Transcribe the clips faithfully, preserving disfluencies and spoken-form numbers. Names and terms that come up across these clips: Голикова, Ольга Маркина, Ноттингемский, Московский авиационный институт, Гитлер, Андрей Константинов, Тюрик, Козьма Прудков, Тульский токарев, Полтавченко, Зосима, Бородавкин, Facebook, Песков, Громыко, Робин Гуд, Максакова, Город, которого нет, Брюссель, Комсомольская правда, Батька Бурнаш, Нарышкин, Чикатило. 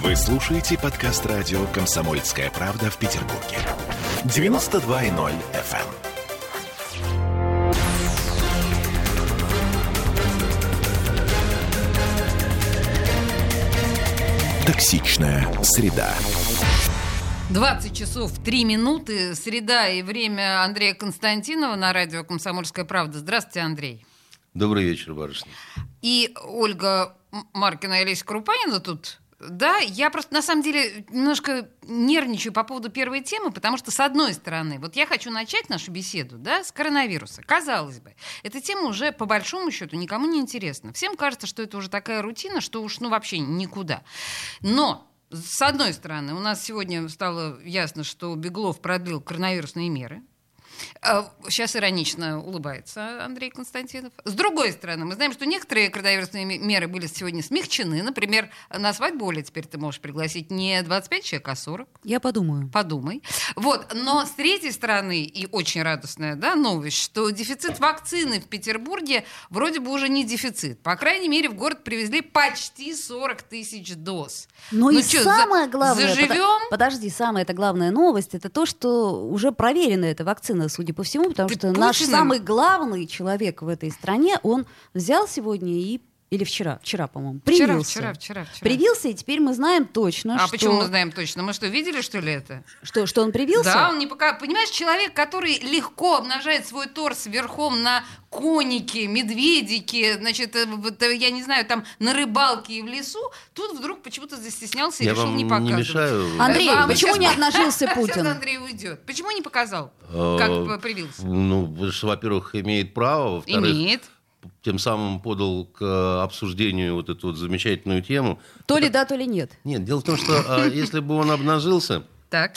Вы слушаете подкаст радио «Комсомольская правда» в Петербурге. девяносто два и ноль эф эм. Токсичная среда. двадцать часов три минуты, среда и время Андрея Константинова на радио «Комсомольская правда». Здравствуйте, Андрей. Добрый вечер, барышня. И Ольга Маркина и Олеся Крупанина тут. Да, я просто, на самом деле, немножко нервничаю по поводу первой темы, потому что, с одной стороны, вот я хочу начать нашу беседу, да, с коронавируса. Казалось бы, эта тема уже, по большому счету, никому не интересна. Всем кажется, что это уже такая рутина, что уж, ну, вообще никуда. Но... С одной стороны, у нас сегодня стало ясно, что Беглов продлил коронавирусные меры. Сейчас иронично улыбается Андрей Константинов. С другой стороны, мы знаем, что некоторые коронавирусные меры были сегодня смягчены. Например, на свадьбу, Оля, теперь ты можешь пригласить не двадцать пять человек, а сорок. Я подумаю. Подумай. Вот. Но с третьей стороны, и очень радостная, да, новость, что дефицит вакцины в Петербурге вроде бы уже не дефицит. По крайней мере, в город привезли почти сорок тысяч доз. Но ну и что, самое за... главное... Заживем? Подожди, самая главная новость, это то, что уже проверена эта вакцина, судя по всему, потому Ты что наш самый главный человек в этой стране, он взял сегодня и... Или вчера, вчера, по-моему, привился. Вчера, вчера, вчера, вчера. Привился, и теперь мы знаем точно, а что... А почему мы знаем точно? Мы что, видели, что ли, это? Что, что он привился? Да, он не пока... Понимаешь, человек, который легко обнажает свой торс верхом на конике, медведике, значит, я не знаю, там, на рыбалке и в лесу, тут вдруг почему-то застеснялся и я решил вам не показывать. Не мешаю. Андрей, а, почему не обнажился Путин? Сейчас Андрей уйдет. Почему не показал, как привился? Ну, во-первых, имеет право, во-вторых... Имеет. Тем самым подал к обсуждению вот эту вот замечательную тему. То ли да, то ли нет. Нет, дело в том, что если бы он обнажился, то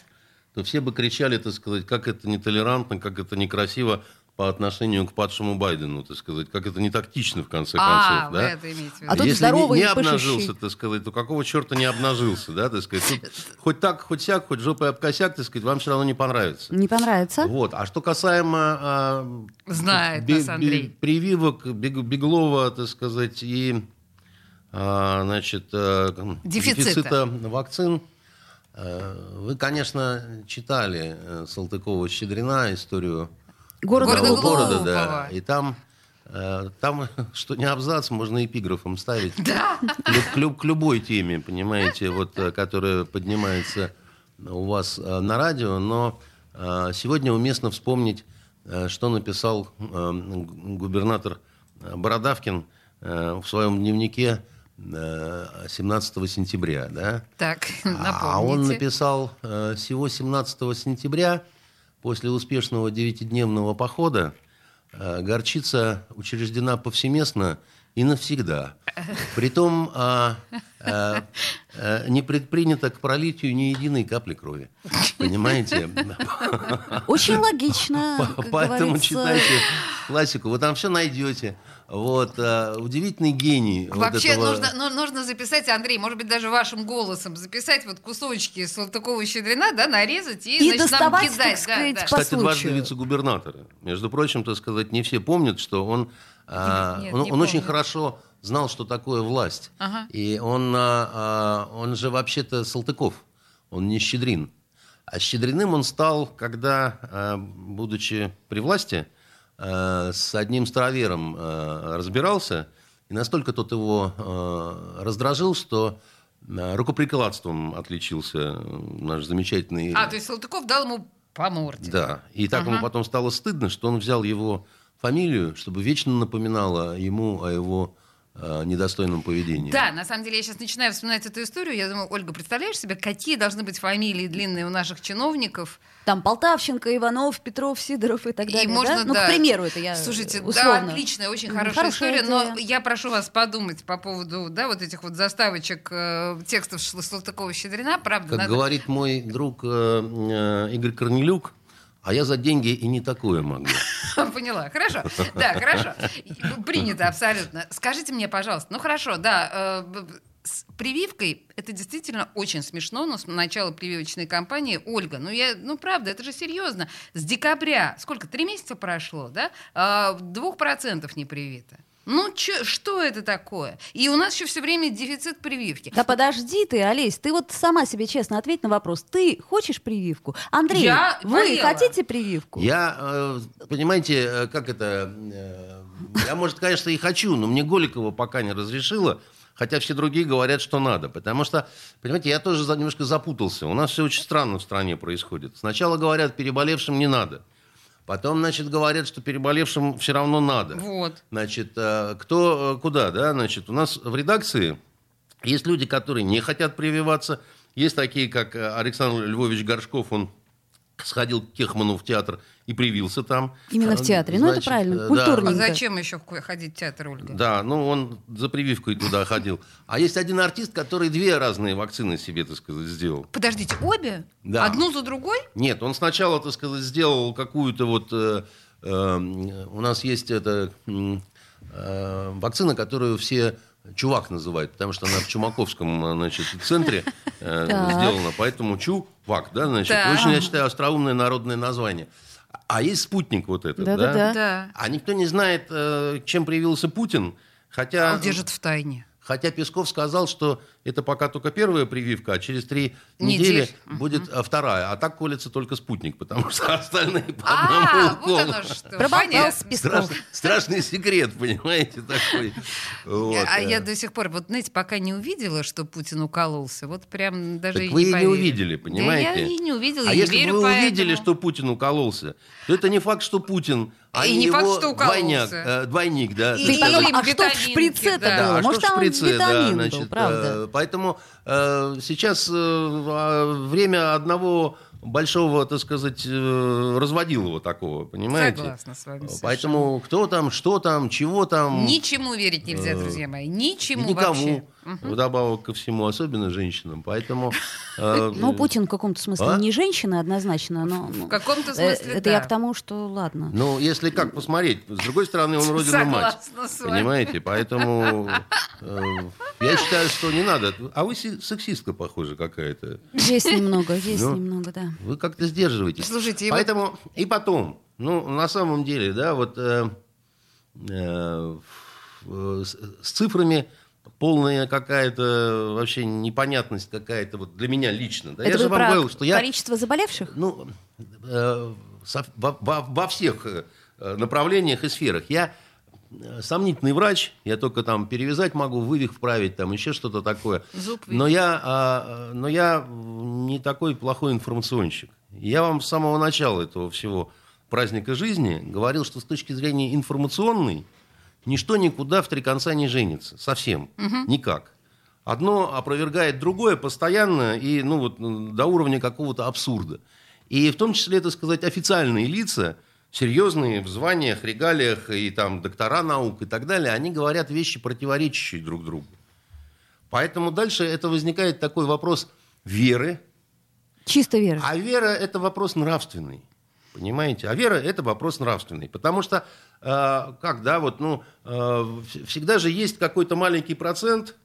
все бы кричали, так сказать, как это нетолерантно, как это некрасиво по отношению к падшему Байдену, так сказать, как это не тактично, в конце концов, да? А, это имеете в виду. А тут здоровый и пышущий. Если не обнажился, так сказать, то какого черта не обнажился, да, так сказать? Хоть так, хоть сяк, хоть жопой об косяк, так сказать, вам все равно не понравится. Не понравится. Вот. А что касаемо... Знает нас Андрей. Прививок Беглова, так сказать, и, значит... Дефицита вакцин. Вы, конечно, читали Салтыкова-Щедрина, историю... Города, города, города, да. И там, э, там, что не абзац, можно эпиграфом ставить. Да. К, к любой теме, понимаете, вот, которая поднимается у вас на радио. Но э, сегодня уместно вспомнить, э, что написал э, губернатор Бородавкин э, в своем дневнике э, семнадцатого сентября. Да? Так, напомните. А он написал э, всего семнадцатого сентября... После успешного девятидневного похода э, горчица учреждена повсеместно и навсегда. Притом э, э, э, не предпринято к пролитию ни единой капли крови. Понимаете? Очень логично. Поэтому читайте классику. Вы там все найдете. Вот, э, удивительный гений. Вообще вот этого... нужно, нужно записать, Андрей, может быть, даже вашим голосом записать вот кусочки из Салтыкова-Щедрина, да, нарезать и, и значит, нам кидать. Да, да. Кстати, важный вице-губернатор. Между прочим, так сказать, не все помнят, что он, э, нет, он, он очень хорошо знал, что такое власть. Ага. И он, э, он же вообще-то Салтыков, он не Щедрин. А Щедриным он стал, когда, э, будучи при власти... с одним старовером разбирался, и настолько тот его раздражил, что рукоприкладством отличился наш замечательный... А, то есть Салтыков дал ему по морде. Да, и так ага. ему потом стало стыдно, что он взял его фамилию, чтобы вечно напоминало ему о его... недостойном поведении. Да, на самом деле я сейчас начинаю вспоминать эту историю. Я думаю, Ольга, представляешь себе, какие должны быть фамилии длинные у наших чиновников? Там Полтавченко, Иванов, Петров, Сидоров и так далее. И можно, да? Ну, да. К примеру, это я Слушайте, условно. Да, отличная, очень хорошая, хорошая история, идея. Но я прошу вас подумать по поводу, да, вот этих вот заставочек э, текстов Салтыкова-Щедрина, правда? Как надо... говорит мой друг э, э, Игорь Корнелюк, а я за деньги и не такое могу. Поняла, хорошо. Да, хорошо. Принято абсолютно. Скажите мне, пожалуйста, ну хорошо, да, э, с прививкой это действительно очень смешно, но с начала прививочной кампании, Ольга, ну я, ну правда, это же серьезно. С декабря, сколько, три месяца прошло, да? Двух процентов не привито. Ну, чё, что это такое? И у нас еще все время дефицит прививки. Да подожди ты, Олесь, ты вот сама себе честно ответь на вопрос. Ты хочешь прививку? Андрей, я вы болела. Хотите прививку? Я, понимаете, как это... Я, может, конечно, и хочу, но мне Голикова пока не разрешила. Хотя все другие говорят, что надо. Потому что, понимаете, я тоже немножко запутался. У нас все очень странно в стране происходит. Сначала говорят, переболевшим не надо. Потом, значит, говорят, что переболевшим все равно надо. Вот. Значит, кто куда, да? Значит, у нас в редакции есть люди, которые не хотят прививаться. Есть такие, как Александр Львович Горшков, он сходил к Кехману в театр и привился там. Именно в театре. Значит, ну, это правильно. Культурненько. Да. А зачем еще ходить в театр, Ольга? Да, ну, он за прививкой туда ходил. А есть один артист, который две разные вакцины себе, так сказать, сделал. Подождите, обе? Да. Одну за другой? Нет, он сначала, так сказать, сделал какую-то вот... Э, э, у нас есть эта э, вакцина, которую все... Чувак называют, потому что она в Чумаковском, значит, центре э, сделана. Поэтому Чувак, да, значит. Да. Очень, я считаю, остроумное народное название. А есть спутник вот этот, да? да? да. А никто не знает, э, чем привился Путин. Хотя... Он держит в тайне. Хотя Песков сказал, что это пока только первая прививка, а через три недели, недели. будет uh-huh. вторая. А так колется только спутник, потому что остальные по одному уколу. А, вот оно что. Проболтал с Песков. Страшный секрет, понимаете, такой. А я до сих пор, вот знаете, пока не увидела, что Путин укололся, вот прям даже и не поверила. Так вы и не увидели, понимаете? Да я и не увидела, и не верю поэтому. А если бы вы увидели, что Путин укололся, то это не факт, что Путин... А и не факт, что двойняк, э, двойник, да. И, и, а что в шприце-то да. было? А Может, там шприце, витамин да, значит, был, правда. Э, поэтому э, сейчас э, время одного большого, так сказать, э, разводилова такого, понимаете? Согласна с вами совершенно. Поэтому кто там, что там, чего там... Ничему верить нельзя, э, друзья мои, ничему вообще. Никому, вдобавок ко всему, особенно женщинам, поэтому... Э, ну, Путин в каком-то смысле а? не женщина однозначно, но... В каком-то смысле, э, Это да. я к тому, что ладно. Ну, если Если как посмотреть, с другой стороны, он родина мать, понимаете, поэтому э, я считаю, что не надо. А вы сексистка, похоже, какая-то. Есть немного, есть ну, немного, да. Вы как-то сдерживаетесь. Слушайте, поэтому вот... и потом, ну, на самом деле, да, вот э, э, э, с цифрами полная какая-то вообще непонятность какая-то вот для меня лично. Да? Это я же вам говорил, что я количество заболевших? Ну, э, со, во, во, во всех направлениях и сферах. Я сомнительный врач, я только там перевязать могу, вывих вправить, там еще что-то такое. Но я, но я не такой плохой информационщик. Я вам с самого начала этого всего праздника жизни говорил, что с точки зрения информационной ничто никуда в три конца не женится. Совсем. Угу. Никак. Одно опровергает другое постоянно и ну, вот, до уровня какого-то абсурда. И в том числе, так сказать, официальные лица, серьезные в званиях, регалиях и там доктора наук и так далее, они говорят вещи, противоречащие друг другу. Поэтому дальше это возникает такой вопрос веры. Чисто веры. А вера – это вопрос нравственный, понимаете? А вера – это вопрос нравственный, потому что э, как, да, вот, ну, э, всегда же есть какой-то маленький процент,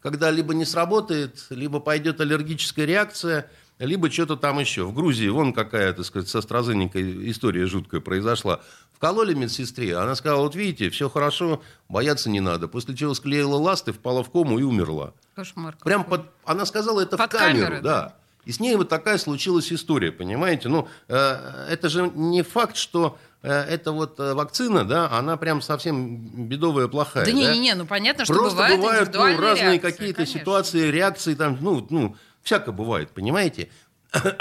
когда либо не сработает, либо пойдет аллергическая реакция – либо что-то там еще. В Грузии вон какая, так сказать, с AstraZeneca история жуткая произошла. Вкололи медсестре, она сказала, вот видите, все хорошо, бояться не надо. После чего склеила ласты, впала в кому и умерла. Кошмар. Прям под... Она сказала это под в камеру. камеру да. да. И с ней вот такая случилась история, понимаете? Ну, э, это же не факт, что... Эта вот вакцина, да, она прям совсем бедовая, плохая. Да, да? не, не, не, ну понятно, что просто бывают, бывают ну, разные реакции, какие-то конечно. ситуации, реакции, там, ну, ну, всяко бывает, понимаете?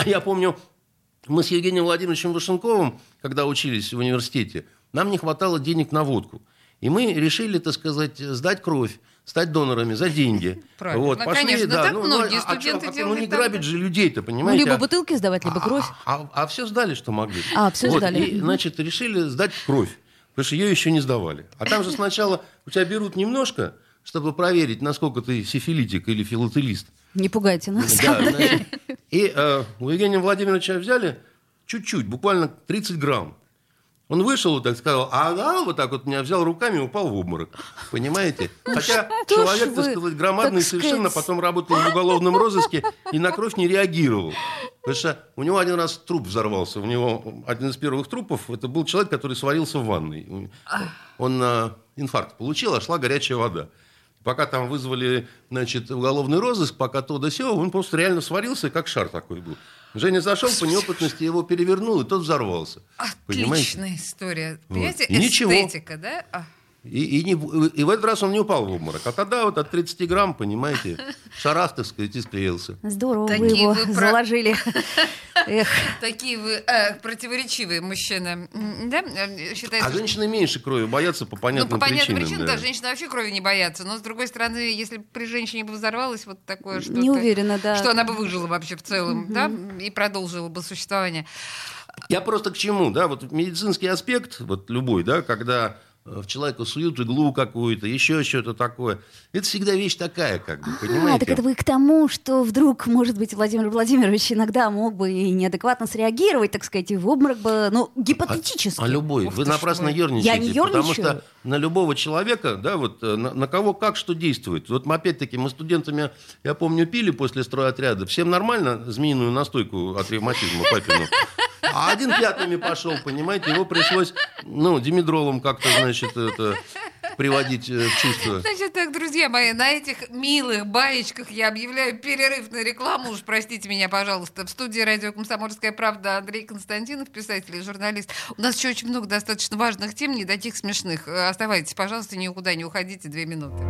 Я помню, мы с Евгением Владимировичем Вашенковым, когда учились в университете, нам не хватало денег на водку. И мы решили, так сказать, сдать кровь, стать донорами за деньги. Правильно. Вот, ну, пошли, конечно, да, так ну, многие а, студенты а, делают. Ну, не грабить так, же людей-то, понимаете? Ну, либо бутылки сдавать, либо кровь. А, а, а все сдали, что могли. А, все вот, сдали. И, значит, решили сдать кровь, потому что ее еще не сдавали. А там же сначала у тебя берут немножко, чтобы проверить, насколько ты сифилитик или филателист. Не пугайте нас. Да, значит, и э, у Евгения Владимировича взяли чуть-чуть, буквально тридцать грамм. Он вышел вот так сказал, а да, вот так вот меня взял руками и упал в обморок. Понимаете? Хотя человек, так сказать, громадный совершенно, потом работал в уголовном розыске и на кровь не реагировал. Потому что у него один раз труп взорвался. У него один из первых трупов, это был человек, который сварился в ванной. Он инфаркт получил, а шла горячая вода. Пока там вызвали, значит, уголовный розыск, пока то да сё, он просто реально сварился, как шар такой был. Женя зашел, по неопытности его перевернул, и тот взорвался. Отличная понимаете? История. Понимаете, вот. Эстетика, да? А. И, и, не, и в этот раз он не упал в обморок. А тогда вот от тридцати грамм, понимаете, шарах, так сказать, и склеился. Здорово вы его заложили. Такие вы противоречивые мужчины. А женщины меньше крови боятся по понятным причинам. По понятным причинам, да, женщины вообще крови не боятся. Но, с другой стороны, если при женщине бы взорвалось вот такое что-то... Не уверена, да. Что она бы выжила вообще в целом, да, и продолжила бы существование. Я просто к чему, да, вот медицинский аспект, вот любой, да, когда... в человека суют иглу какую-то, еще что-то такое. Это всегда вещь такая, как бы, а, понимаете? Так это вы к тому, что вдруг, может быть, Владимир Владимирович иногда мог бы и неадекватно среагировать, так сказать, и в обморок бы, ну, гипотетически. А, а любой. Ох, вы напрасно что? Ерничаете. Я не ерничаю. Потому что на любого человека, да, вот, на, на кого как что действует. Вот мы, опять-таки, мы студентами, я помню, пили после стройотряда. Всем нормально змеиную настойку от ревматизма папину? А один пятнами пошел, понимаете, его пришлось, ну, димедролом как-то, значит, это... приводить в чувство. Значит так, друзья мои, на этих милых баечках я объявляю перерыв на рекламу. Уж простите меня, пожалуйста. В студии радио «Комсомольская правда» Андрей Константинов, писатель и журналист. У нас еще очень много достаточно важных тем, не таких смешных. Оставайтесь, пожалуйста, никуда не уходите. Две минуты.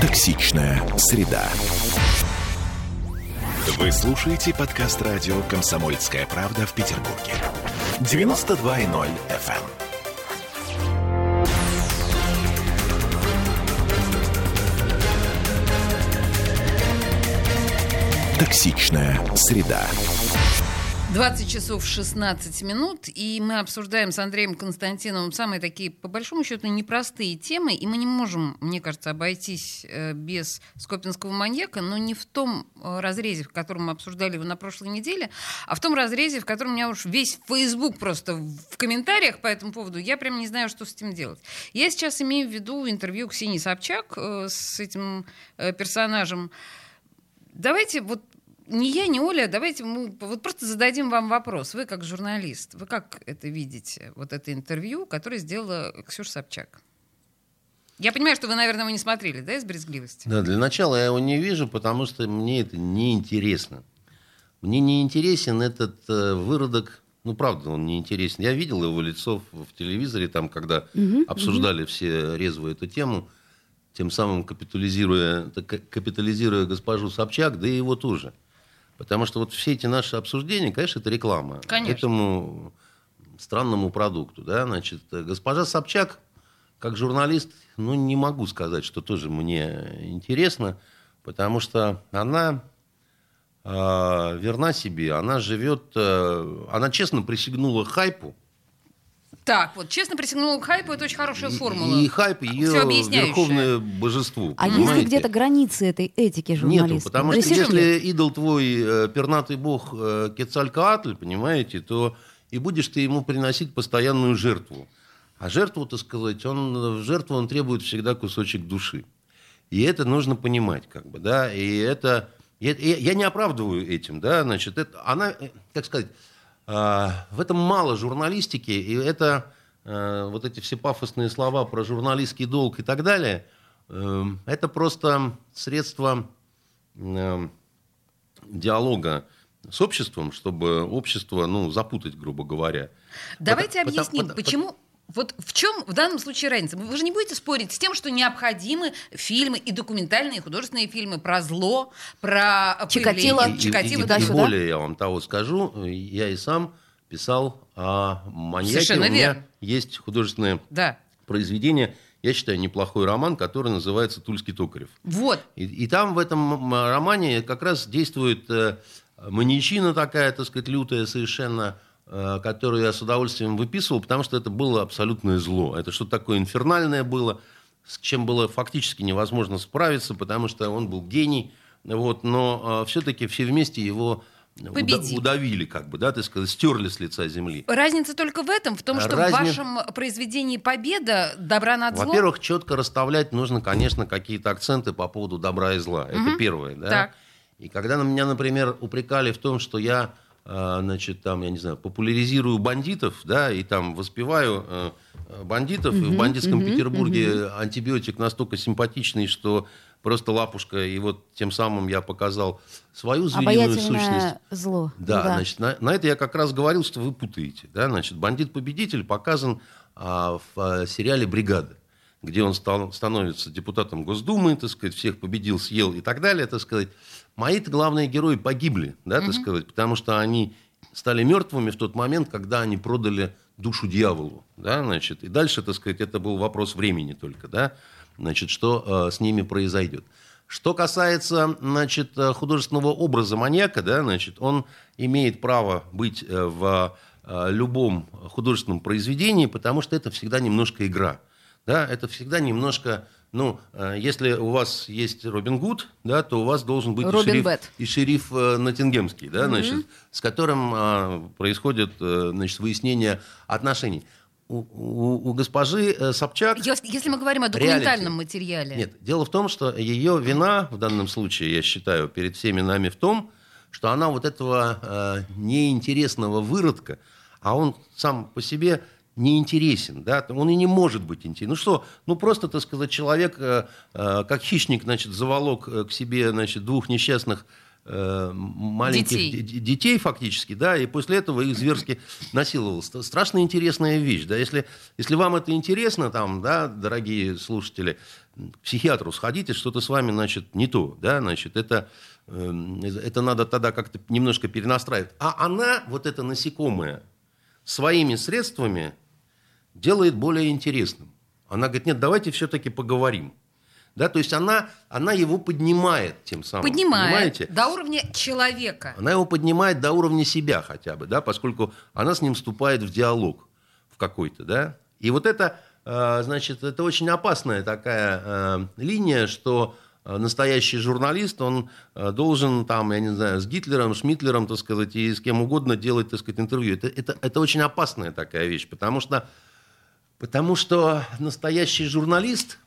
Токсичная среда. Вы слушаете подкаст радио «Комсомольская правда» в Петербурге. девяносто два и ноль эф эм. Токсичная среда. двадцать часов шестнадцать минут, и мы обсуждаем с Андреем Константиновым самые такие, по большому счету, непростые темы, и мы не можем, мне кажется, обойтись без скопинского маньяка, но не в том разрезе, в котором мы обсуждали его на прошлой неделе, а в том разрезе, в котором у меня уж весь Facebook просто в комментариях по этому поводу, я прям не знаю, что с этим делать. Я сейчас имею в виду интервью Ксении Собчак с этим персонажем. Давайте вот не я, не Оля, давайте мы вот просто зададим вам вопрос. Вы как журналист, вы как это видите, вот это интервью, которое сделала Ксюша Собчак? Я понимаю, что вы, наверное, его не смотрели, да, из брезгливости? Да, для начала я его не вижу, потому что мне это неинтересно. Мне не интересен этот э, выродок, ну, правда, он неинтересен. Я видел его лицо в, в телевизоре, там, когда угу, обсуждали угу. все резво эту тему, тем самым капитализируя, капитализируя госпожу Собчак, да и его тоже. Потому что вот все эти наши обсуждения, конечно, это реклама конечно. Этому странному продукту. Да? Значит, госпожа Собчак, как журналист, ну, не могу сказать, что тоже мне интересно, потому что она э, верна себе, она живет, э, она честно присягнула хайпу. Так, вот, честно присягнула к хайпу, это очень хорошая формула. И, и хайп ее верховное божество. А понимаете? Есть ли где-то границы этой этики журналистской? Нет, потому что если нет? идол твой, пернатый бог Кецалькоатль, понимаете, то и будешь ты ему приносить постоянную жертву. А жертву, так сказать, он, в жертву он требует всегда кусочек души. И это нужно понимать, как бы, да, и это... Я, я не оправдываю этим, да, значит, это, она, как сказать... В этом мало журналистики, и это вот эти все пафосные слова про журналистский долг и так далее, это просто средство диалога с обществом, чтобы общество, ну, запутать, грубо говоря. Давайте потому, объясним, потому, почему... Потому... Вот в чем в данном случае разница? Вы же не будете спорить с тем, что необходимы фильмы и документальные, и художественные фильмы про зло, про Чикатило, и, Чикатило и, и, дальше, и более да? Я вам того скажу, я и сам писал о маньяке. Совершенно у меня верно. Есть художественное да. произведение, я считаю, неплохой роман, который называется «Тульский токарев». Вот. И, и там в этом романе как раз действует маньячина такая, так сказать, лютая совершенно, которую я с удовольствием выписывал, потому что это было абсолютное зло. Это что-то такое инфернальное было, с чем было фактически невозможно справиться, потому что он был гений. Вот, но все-таки все вместе его победили. Удавили, как бы, да, ты сказал, стерли с лица земли. Разница только в этом, в том, что Разни... в вашем произведении победа, добра над злом... Во-первых, четко расставлять нужно, конечно, какие-то акценты по поводу добра и зла. Это угу. первое. Да? И когда на меня, например, упрекали в том, что я значит, там, я не знаю, популяризирую бандитов, да, и там воспеваю э, бандитов, uh-huh, и в бандитском uh-huh, Петербурге uh-huh. антибиотик настолько симпатичный, что просто лапушка, и вот тем самым я показал свою звериную сущность. Обаятельное зло. Да, да. Значит, на, на это я как раз говорил, что вы путаете, да, значит, бандит-победитель показан а, в а, сериале «Бригада», где он стал, становится депутатом Госдумы, так сказать, всех победил, съел и так далее, так сказать. Мои-то главные герои погибли, да, так mm-hmm. сказать, потому что они стали мертвыми в тот момент, когда они продали душу дьяволу, да, значит, и дальше, так сказать, это был вопрос времени только, да, значит, что э, с ними произойдет. Что касается, значит, художественного образа маньяка, да, значит, он имеет право быть в любом художественном произведении, потому что это всегда немножко игра. Да, это всегда немножко, ну, если у вас есть Робин Гуд, да, то у вас должен быть и шериф, и шериф Ноттингемский, да, mm-hmm. значит, с которым а, происходит, значит, выяснение отношений. У, у, у госпожи Собчак... Если, если мы говорим о документальном реалити. материале. Нет, дело в том, что ее вина в данном случае, я считаю, перед всеми нами в том, что она вот этого а, неинтересного выродка, а он сам по себе... неинтересен, да, он и не может быть интересен. Ну что, ну просто, так сказать, человек, э, как хищник, значит, заволок к себе, значит, двух несчастных э, маленьких детей. Д- детей фактически, да, и после этого их зверски насиловал. Страшно интересная вещь, да, если, если вам это интересно, там, да, дорогие слушатели, к психиатру сходите, что-то с вами, значит, не то, да, значит, это... Э, это надо тогда как-то немножко перенастраивать. А она, вот это насекомое, своими средствами делает более интересным. Она говорит, нет, давайте все-таки поговорим. Да, то есть она, она его поднимает тем самым. Поднимает, понимаете? До уровня человека. Она его поднимает до уровня себя хотя бы, да, поскольку она с ним вступает в диалог в какой-то. Да? И вот это, значит, это очень опасная такая линия, что настоящий журналист, он должен там, я не знаю, с Гитлером, Шмитлером, так сказать, и с кем угодно делать, так сказать, интервью. Это, это, это очень опасная такая вещь, потому что, потому что настоящий журналист,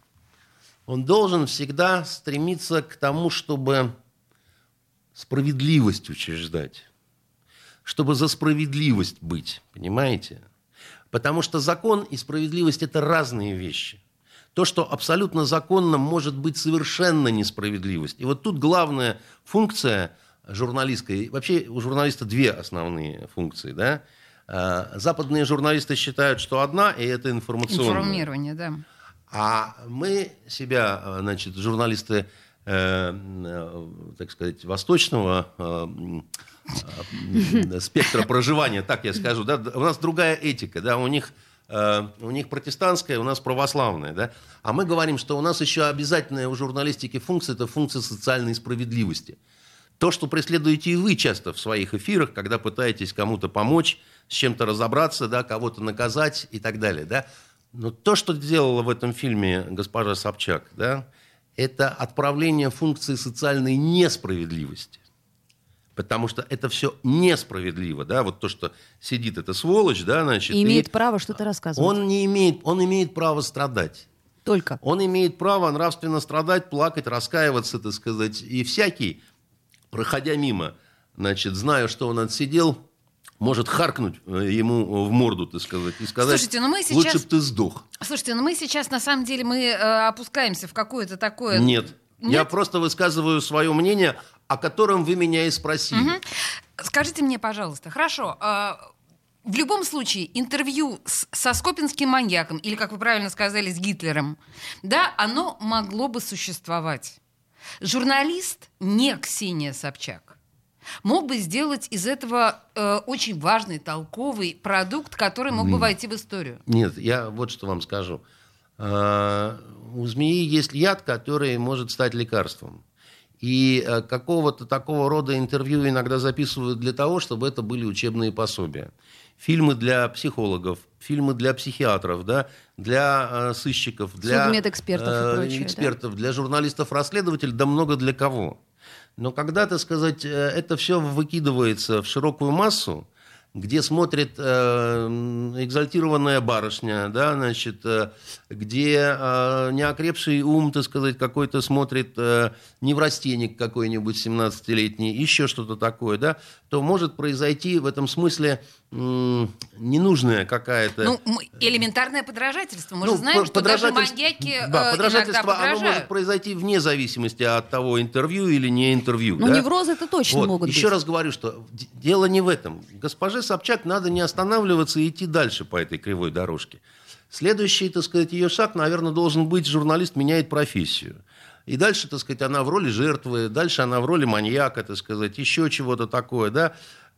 он должен всегда стремиться к тому, чтобы справедливость учреждать, чтобы за справедливость быть, понимаете? Потому что закон и справедливость – это разные вещи. То, что абсолютно законно, может быть совершенно несправедливость. И вот тут главная функция журналистской... Вообще у журналиста две основные функции. Да? Западные журналисты считают, что одна, и это информационная. Информирование, да. А мы себя, значит, журналисты, э, так сказать, восточного э, спектра проживания, так я скажу, да? У нас другая этика, да, у них... Uh, у них протестантская, у нас православная, да? А мы говорим, что у нас еще обязательная у журналистики функция – это функция социальной справедливости. То, что преследуете и вы часто в своих эфирах, когда пытаетесь кому-то помочь, с чем-то разобраться, да, кого-то наказать и так далее, да? Но то, что делала в этом фильме госпожа Собчак, да, это отправление функции социальной несправедливости. Потому что это все несправедливо, да, вот то, что сидит эта сволочь, да, значит... И имеет и... право что-то рассказывать. Он не имеет, он имеет право страдать. Только. Он имеет право нравственно страдать, плакать, раскаиваться, так сказать. И всякий, проходя мимо, значит, зная, что он отсидел, может харкнуть ему в морду, так сказать, и сказать, слушайте, ну мы сейчас... лучше бы ты сдох. Слушайте, ну мы сейчас, на самом деле, мы э, опускаемся в какое-то такое... Нет. Нет? Я просто высказываю свое мнение, о котором вы меня и спросили. Угу. Скажите мне, пожалуйста, хорошо, э, в любом случае интервью с, со скопинским маньяком, или, как вы правильно сказали, с Гитлером, да, оно могло бы существовать. Журналист, не Ксения Собчак, мог бы сделать из этого э, очень важный, толковый продукт, который мог бы войти в историю. Нет, я вот что вам скажу. У змеи есть яд, который может стать лекарством. И какого-то такого рода интервью иногда записывают для того, чтобы это были учебные пособия. Фильмы для психологов, фильмы для психиатров, да, для сыщиков, для судмедэкспертов и прочее, экспертов, да? Для журналистов-расследователей, да много для кого. Но когда, так сказать, это все выкидывается в широкую массу, где смотрит э, экзальтированная барышня, да, значит, э, где э, неокрепший ум, так сказать, какой-то смотрит э, неврастенник какой-нибудь семнадцатилетний, еще что-то такое, да, то может произойти в этом смысле э, ненужная какая-то... Ну, элементарное подражательство. Мы ну, же знаем, по- что подражатель... даже маньяки да, э, подражательство, иногда подражают. Оно может произойти вне зависимости от того, интервью или не интервью. Ну, да? Неврозы это точно вот. Могут еще быть. Еще раз говорю, что дело не в этом. Госпоже Собчак надо не останавливаться и идти дальше по этой кривой дорожке. Следующий, так сказать, ее шаг, наверное, должен быть: журналист меняет профессию. И дальше, так сказать, она в роли жертвы, дальше она в роли маньяка, так сказать, еще чего-то такое, да.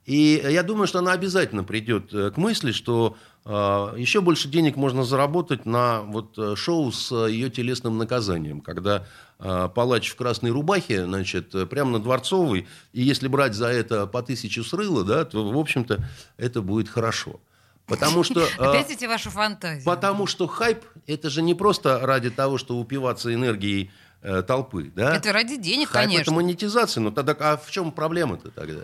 И я думаю, что она обязательно придет к мысли, что э, еще больше денег можно заработать на вот, шоу с ее телесным наказанием, когда э, палач в красной рубахе, значит, прямо на Дворцовой, и если брать за это по тысячу срыла, да, то, в общем-то, это будет хорошо. Потому что, Опять эти ваши фантазии. Потому что хайп – это же не просто ради того, что упиваться энергией э, толпы. Да? Это ради денег, хайп, конечно. Это монетизация. Ну, тогда, а в чем проблема-то тогда?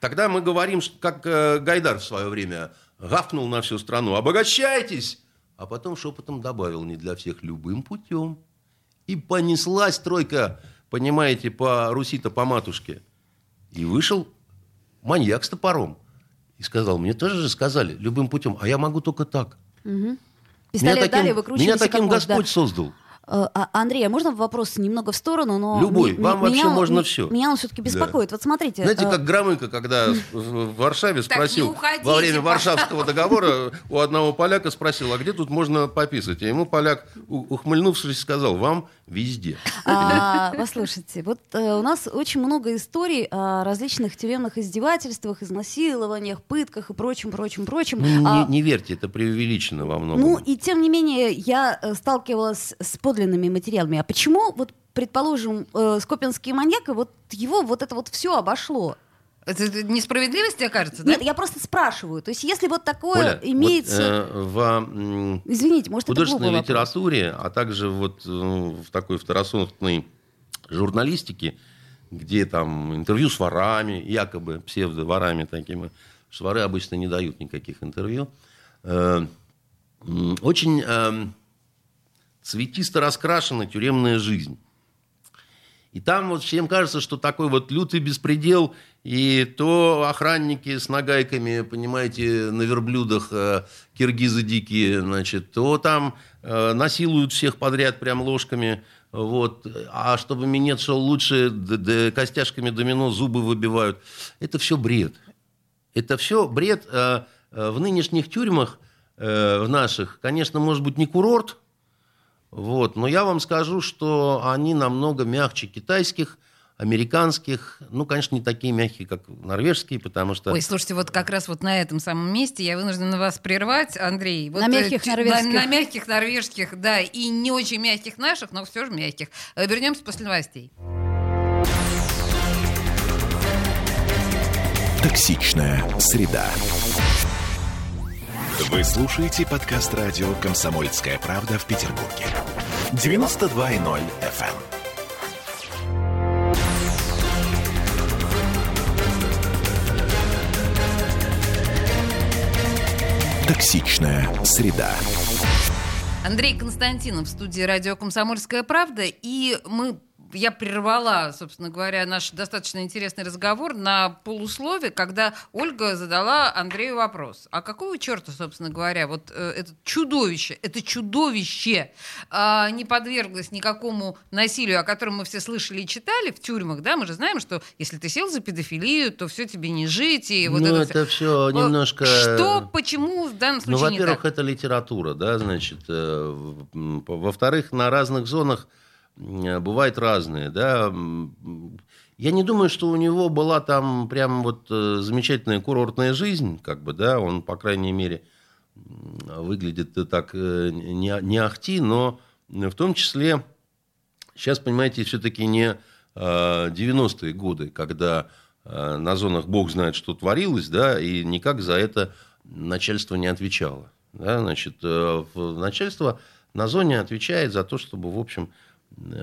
Тогда мы говорим, как Гайдар в свое время гавкнул на всю страну: обогащайтесь! А потом шепотом добавил: не для всех, любым путем. И понеслась тройка, понимаете, по Руси-то, по матушке. И вышел маньяк с топором. И сказал: мне тоже же сказали, любым путем, а я могу только так. Угу. Меня таким, меня таким Господь да. создал. Андрей, а можно вопрос немного в сторону? Но Любой, ми- вам ми- вообще меня, можно ми- все. Меня он все-таки беспокоит. Да. Вот смотрите. Знаете, как Громыко, когда в Варшаве спросил, во время Варшавского договора у одного поляка спросил, а где тут можно пописать? А ему поляк, ухмыльнувшись, сказал: вам везде. Послушайте, вот у нас очень много историй о различных тюремных издевательствах, изнасилованиях, пытках и прочем, прочем, прочем. Не верьте, это преувеличено во многом. Ну и тем не менее, я сталкивалась с под длинными материалами. А почему, вот, предположим, э, скопинский маньяк, и вот его вот это вот все обошло? Это, это несправедливость, тебе кажется, да? Нет, я просто спрашиваю. То есть, если вот такое Оля, имеется... Вот, э, в э, Извините, может, художественной это литературе, вопрос. А также вот э, в такой второсортной журналистике, где там интервью с ворами, якобы псевдоворами такими, что воры обычно не дают никаких интервью, э, э, очень... Э, цветисто раскрашена тюремная жизнь. И там вот всем кажется, что такой вот лютый беспредел, и то охранники с нагайками, понимаете, на верблюдах, э, киргизы дикие, значит, то там э, насилуют всех подряд прям ложками, вот, а чтобы минет шел лучше, д- д- костяшками домино зубы выбивают. Это все бред. Это все бред. Э, э, в нынешних тюрьмах, э, в наших, конечно, может быть, не курорт, вот. Но я вам скажу, что они намного мягче китайских, американских. Ну, конечно, не такие мягкие, как норвежские, потому что... Ой, слушайте, вот как раз вот на этом самом месте я вынуждена вас прервать, Андрей. Вот на мягких норвежских. На, на мягких норвежских, да. И не очень мягких наших, но все же мягких. Вернемся после новостей. Токсичная среда. Вы слушаете подкаст радио «Комсомольская правда» в Петербурге. девяносто два и ноль эф эм. Токсичная среда. Андрей Константинов в студии радио «Комсомольская правда». И мы... Я прервала, собственно говоря, наш достаточно интересный разговор на полуслове, когда Ольга задала Андрею вопрос. А какого черта, собственно говоря, вот э, это чудовище, это чудовище э, не подверглось никакому насилию, о котором мы все слышали и читали в тюрьмах, да? Мы же знаем, что если ты сел за педофилию, то все, тебе не жить. И вот ну, это, это все немножко... Что, почему в данном случае ну, не так? Ну, во-первых, это литература, да, значит. Э, во-вторых, на разных зонах бывают разные, да. Я не думаю, что у него была там прям вот замечательная курортная жизнь, как бы, да. Он, по крайней мере, выглядит так не, не ахти, но в том числе сейчас, понимаете, все-таки не девяностые годы, когда на зонах бог знает, что творилось, да, и никак за это начальство не отвечало, да. Значит, начальство на зоне отвечает за то, чтобы, в общем...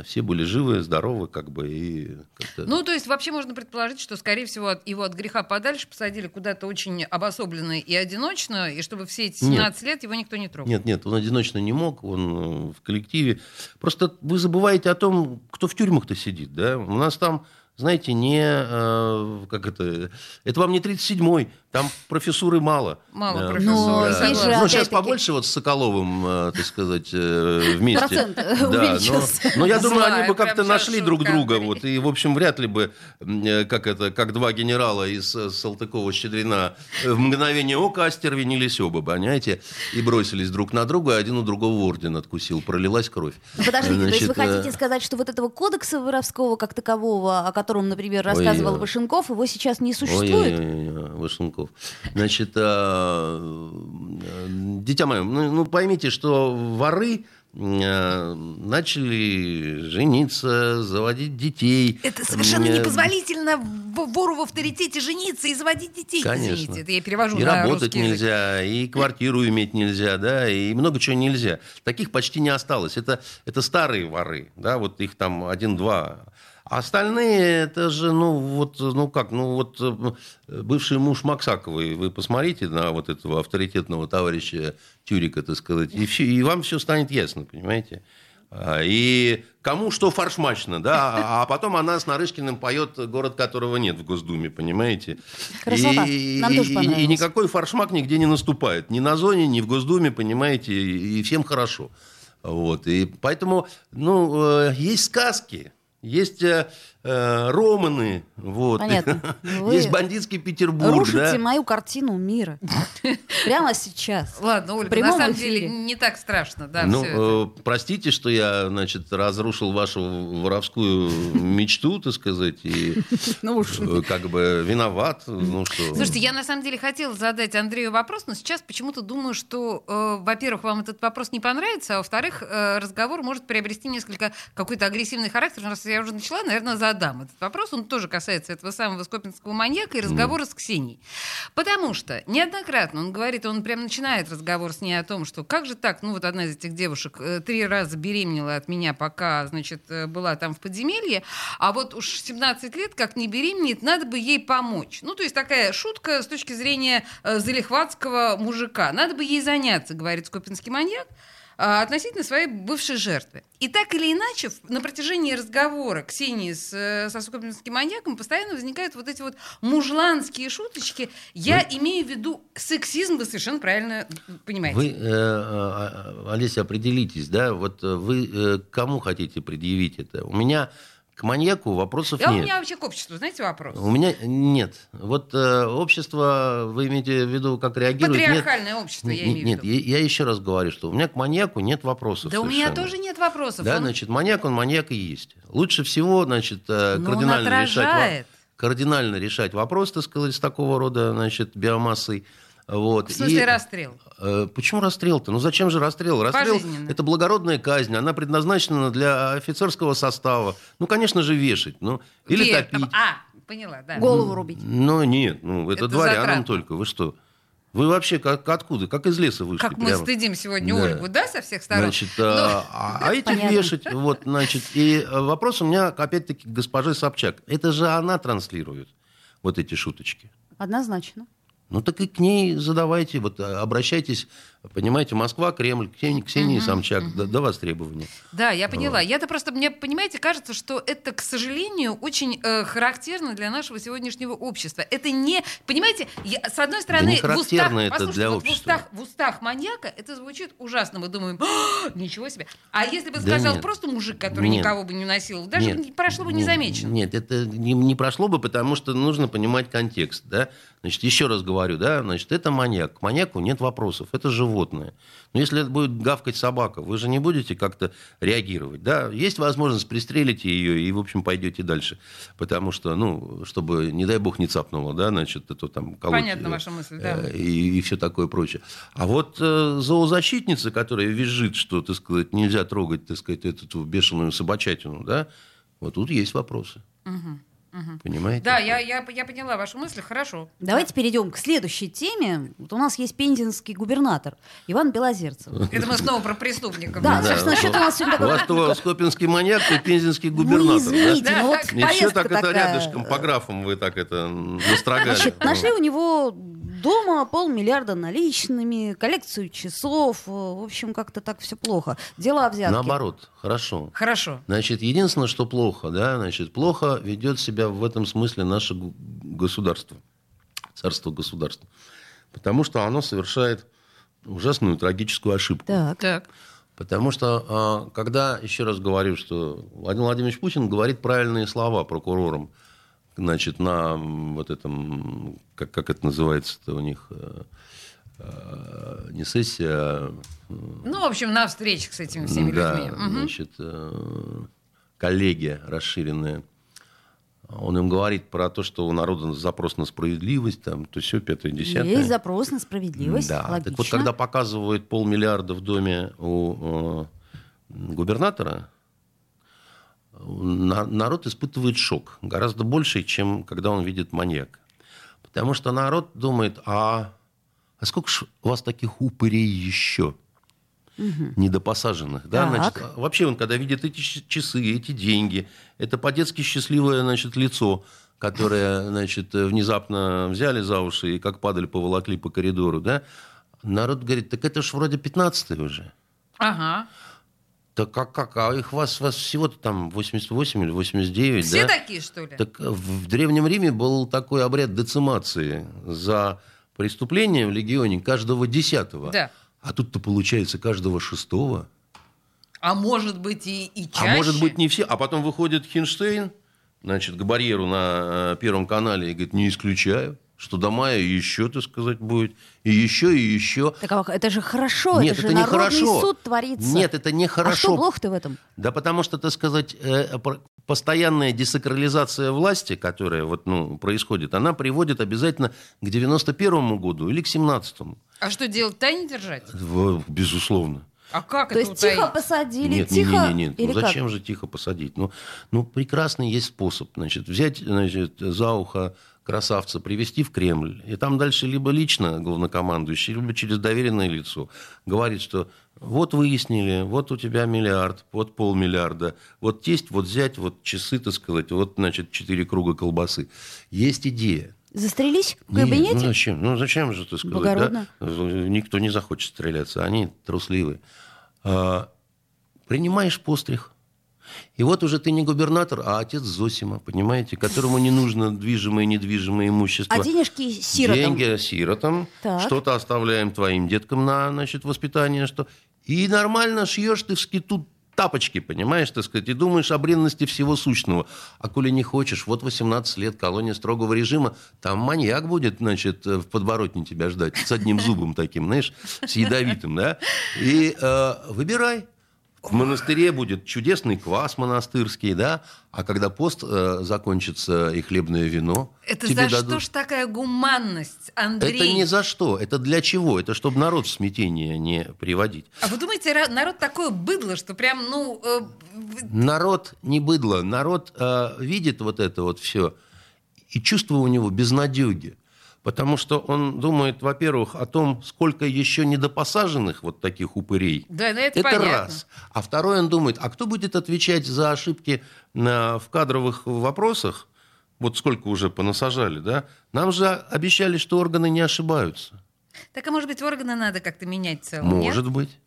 все были живы, здоровы, как бы, и как-то... Ну, то есть, вообще можно предположить, что, скорее всего, от, его от греха подальше посадили куда-то очень обособленно и одиночно, и чтобы все эти семнадцать нет. лет его никто не трогал. Нет, нет, он одиночно не мог, он в коллективе. Просто вы забываете о том, кто в тюрьмах-то сидит, да? У нас там, знаете, не... Э, как это... Это вам не тридцать седьмой, там профессуры мало. Мало да, профессуры. Да. Же, ну, сейчас побольше вот с Соколовым, э, так сказать, э, вместе. Процент да, увеличился. Но, но я думаю, знаю, они бы как-то нашли шутка. Друг друга. Вот, и, в общем, вряд ли бы, э, как, это, как два генерала из Салтыкова-Щедрина, в мгновение ока остервенились оба, понимаете, и бросились друг на друга, а один у другого орден откусил, пролилась кровь. Подождите, значит, то есть вы хотите сказать, что вот этого кодекса воровского как такового, о котором, например, рассказывал ой, Вашенков, его сейчас не существует? Ой, Вашенков. Значит, дитя мое, ну, ну поймите, что воры начали жениться, заводить детей. Это совершенно непозволительно вору в авторитете жениться и заводить детей. Конечно. Извините, это я перевожу и на работать нельзя, язык. И квартиру иметь нельзя, да, и много чего нельзя. Таких почти не осталось. Это, это старые воры, да, вот их там один-два. Остальные, это же, ну, вот, ну, как, ну, вот, бывший муж Максаковой, вы посмотрите на вот этого авторитетного товарища Тюрика, так сказать, и, все, и вам все станет ясно, понимаете? И кому что форшмачно, да, а потом она с Нарышкиным поет «Город, которого нет» в Госдуме, понимаете? Красота, и, нам и, тоже понравилось. И никакой форшмак нигде не наступает, ни на зоне, ни в Госдуме, понимаете, и всем хорошо. Вот, и поэтому, ну, есть сказки. Есть э, романы, вот. Есть бандитский Петербург. Рушите да? мою картину мира. Прямо сейчас. Ладно, Ольга, на самом эфире. Деле не так страшно. Да, ну, э, простите, что я, значит, разрушил вашу воровскую мечту, так сказать, и как бы виноват. Слушайте, я на самом деле хотела задать Андрею вопрос, но сейчас почему-то думаю, что, во-первых, вам этот вопрос не понравится, а во-вторых, разговор может приобрести несколько какой-то агрессивный характер, раз я уже начала, наверное, задам этот вопрос. Он тоже касается этого самого скопинского маньяка и разговора mm. с Ксенией. Потому что неоднократно он говорит, он прям начинает разговор с ней о том, что как же так, ну вот одна из этих девушек три раза беременела от меня, пока, значит, была там в подземелье, а вот уж семнадцать лет как не беременеет, надо бы ей помочь. Ну, то есть такая шутка с точки зрения залихватского мужика. Надо бы ей заняться, говорит скопинский маньяк, относительно своей бывшей жертвы. И так или иначе, на протяжении разговора Ксении с, со скопинским маньяком постоянно возникают вот эти вот мужланские шуточки. Я вы... имею в виду сексизм, вы совершенно правильно понимаете. Вы, э, Олеся, определитесь, да, вот вы э, кому хотите предъявить это? У меня к маньяку вопросов да, нет. А у меня вообще к обществу, знаете, вопрос? У меня нет. Вот э, общество, вы имеете в виду, как реагирует? Патриархальное нет, общество, я нет, имею в виду. Нет, я, я еще раз говорю, что у меня к маньяку нет вопросов. Да совершенно. У меня тоже нет вопросов. Да, он... значит, маньяк, он маньяк и есть. Лучше всего, значит, э, кардинально, решать, кардинально решать вопрос, так сказать, с такого рода, значит, биомассой. Вот. В смысле и... расстрел? Почему расстрел-то? Ну зачем же расстрел? Расстрел – это благородная казнь, она предназначена для офицерского состава. Ну, конечно же, вешать. Ну, или Вер, топить. Там... А, поняла, да. Голову рубить. Ну, нет, ну, это, это дворянам затратно. Только. Вы что? Вы вообще как, откуда? Как из леса вышли? Как прямо. Мы стыдим сегодня да. Ольгу, да, со всех сторон? Значит, ну, а, а этих понятно. Вешать. Вот, значит, и вопрос у меня, опять-таки, к госпоже Собчак. Это же она транслирует вот эти шуточки. Однозначно. Ну, так и к ней задавайте, вот обращайтесь, понимаете, Москва, Кремль, Ксения, Ксения uh-huh, Собчак, uh-huh. до, до вас требования. Да, я поняла. Вот. Я-то просто, мне, понимаете, кажется, что это, к сожалению, очень э, характерно для нашего сегодняшнего общества. Это не, понимаете, я, с одной стороны, да в, устах, это для вот в, устах, в устах маньяка это звучит ужасно. Мы думаем, ничего себе. А если бы да сказал нет. просто мужик, который нет. никого бы не насиловал, даже нет. не прошло бы нет. незамеченно. Нет, это не, не прошло бы, потому что нужно понимать контекст, да. Значит, еще раз говорю, да, значит, это маньяк. К маньяку нет вопросов, это животное. Но если будет гавкать собака, вы же не будете как-то реагировать, да? Есть возможность пристрелить ее и, в общем, пойдете дальше. Потому что, ну, чтобы, не дай бог, не цапнуло, да, значит, это там... Колоть, понятно ваша мысль, да. И, и все такое прочее. А вот э, зоозащитница, которая визжит, что, так сказать, нельзя трогать, так сказать, эту бешеную собачатину, да, вот тут есть вопросы. Угу. Угу. Понимаете? Да, я, я, я поняла вашу мысль, хорошо. Давайте перейдем к следующей теме. Вот у нас есть пензенский губернатор Иван Белозерцев. Это мы снова про преступников. Да, собственно, что-то у нас сегодня такое. У вас то скопинский маньяк и пензенский губернатор. Извините, ну вот повестка такая. И все так это рядышком, по графам вы так это настрогали. Значит, нашли у него дома полмиллиарда наличными, коллекцию часов. В общем, как-то так все плохо. Дела о взятке. Наоборот, хорошо. Хорошо. Значит, единственное, что плохо, да, значит, плохо ведет себя в этом смысле наше государство, царство-государство. Потому что оно совершает ужасную трагическую ошибку. Так, так. Потому что, когда, еще раз говорю, что Владимир Владимирович Путин говорит правильные слова прокурорам, значит, на вот этом, как, как это называется-то у них... не сессия, а... Ну, в общем, на встречах с этими всеми да, людьми. Да, значит, угу. Коллегия расширенная. Он им говорит про то, что у народа запрос на справедливость, там, то все, пятое, десятое. Есть запрос на справедливость, да. Логично. Так вот, когда показывают полмиллиарда в доме у, у губернатора, на, народ испытывает шок. Гораздо больше, чем когда он видит маньяка. Потому что народ думает, а, а сколько ж у вас таких упырей еще? Угу. Недопосаженных. Да? Значит, вообще он, когда видит эти часы, эти деньги, это по-детски счастливое, значит, лицо, которое, значит, внезапно взяли за уши и как падали, поволокли по коридору. Да? Народ говорит, так это ж вроде пятнадцатый уже. Ага. Так как, как? А их вас, вас всего-то там восемьдесят восемь или восемьдесят девять. Все да? такие, что ли? Так в Древнем Риме был такой обряд децимации за преступление в легионе каждого десятого. Да. А тут-то получается каждого шестого. А может быть и, и чаще. А может быть не все. А потом выходит Хинштейн, значит, к барьеру на Первом канале и говорит, не исключаю, что до мая еще, так сказать, будет. И еще, и еще. Так это же хорошо. Нет, это, это же народный хорошо. Суд творится. Нет, это не хорошо. А что плохо-то в этом? Да потому что, так сказать, постоянная десакрализация власти, которая вот, ну, происходит, она приводит обязательно к девяносто первому году или к семнадцатому. А что делать? Тайне держать? Безусловно. А как то это есть утаить? Тихо посадили? Нет, тихо? Нет, нет, нет. Или ну, зачем как? Же тихо посадить? Ну, ну, прекрасный есть способ. Значит, взять, значит, за ухо красавца, привести в Кремль. И там дальше либо лично главнокомандующий, либо через доверенное лицо говорит, что вот выяснили, вот у тебя миллиард, вот полмиллиарда, вот тесть, вот зять, вот часы, так сказать, вот, значит, четыре круга колбасы. Есть идея. Застрелись в кабинете? Нет, ну, зачем? Ну зачем же, ты сказать, да? Никто не захочет стреляться, они трусливые. А, принимаешь постриг. И вот уже ты не губернатор, а отец Зосима, понимаете, которому не нужно движимое и недвижимое имущество. А денежки сиротам? Деньги сиротам. Так. Что-то оставляем твоим деткам на, значит, воспитание. Что... И нормально шьешь ты в скиту тапочки, понимаешь, так сказать, и думаешь о бренности всего сущного. А коли не хочешь, вот восемнадцать лет, колония строгого режима, там маньяк будет, значит, в подворотне тебя ждать, с одним зубом таким, знаешь, с ядовитым, да? И э, выбирай. В монастыре будет чудесный квас монастырский, да? А когда пост э, закончится и хлебное вино... Это тебе за дадут... что ж такая гуманность, Андрей? Это не за что, это для чего? Это чтобы народ в смятение не приводить. А вы думаете, народ такое быдло, что прям, ну... Э... Народ не быдло, народ э, видит вот это вот все, и чувство у него безнадёги. Потому что он думает, во-первых, о том, сколько еще недопосаженных вот таких упырей. Да, но это, это понятно. Раз. А второе, он думает, а кто будет отвечать за ошибки в кадровых вопросах? Вот сколько уже понасажали, да? Нам же обещали, что органы не ошибаются. Так, а может быть, органы надо как-то менять целом, Может нет? быть.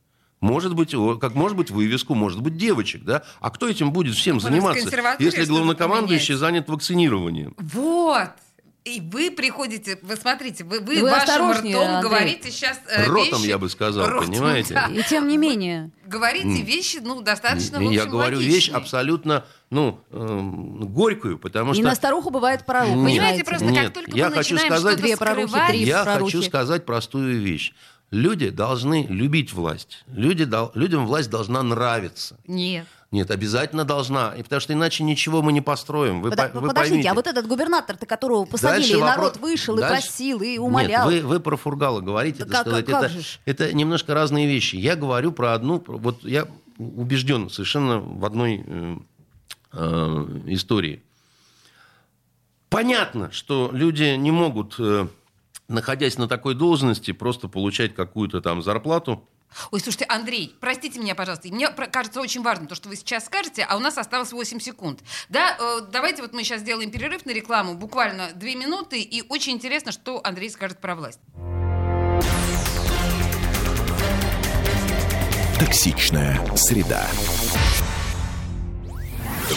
Может быть, как, может быть, вывеску, может быть, девочек, да? А кто этим будет всем может, заниматься, если главнокомандующий занят вакцинированием? Вот! И вы приходите, вы смотрите, вы, вы, вы вашим ртом Андрей. говорите сейчас э, ротом, вещи... Ротом, я бы сказал, ротом, понимаете? Да. И тем не менее. Говорите mm. вещи, ну, достаточно, mm. в общем, я говорю логичные. Вещь абсолютно, ну, э, горькую, потому что... И на старуху бывает пророк. Нет, понимаете, просто нет, как только я мы хочу начинаем сказать, что-то прорухи, скрывать... Я прорухи. хочу сказать простую вещь. Люди должны любить власть. Люди, до, людям власть должна нравиться. Нет. Нет, обязательно должна, и потому что иначе ничего мы не построим. Вы, Под, по, вы подождите, поймите. А вот этот губернатор-то, которого посадили, дальше и вопрос... народ вышел, дальше... и просил, и умолял. Нет, вы, вы про Фургала говорите, да, так сказать, как, это, как это немножко разные вещи. Я говорю про одну, вот я убежден совершенно в одной э, э, истории. Понятно, что люди не могут, находясь на такой должности, просто получать какую-то там зарплату. Ой, слушайте, Андрей, простите меня, пожалуйста. Мне кажется очень важно то, что вы сейчас скажете, а у нас осталось восемь секунд. Да, давайте вот мы сейчас сделаем перерыв на рекламу, буквально две минуты, и очень интересно, что Андрей скажет про власть. Токсичная среда.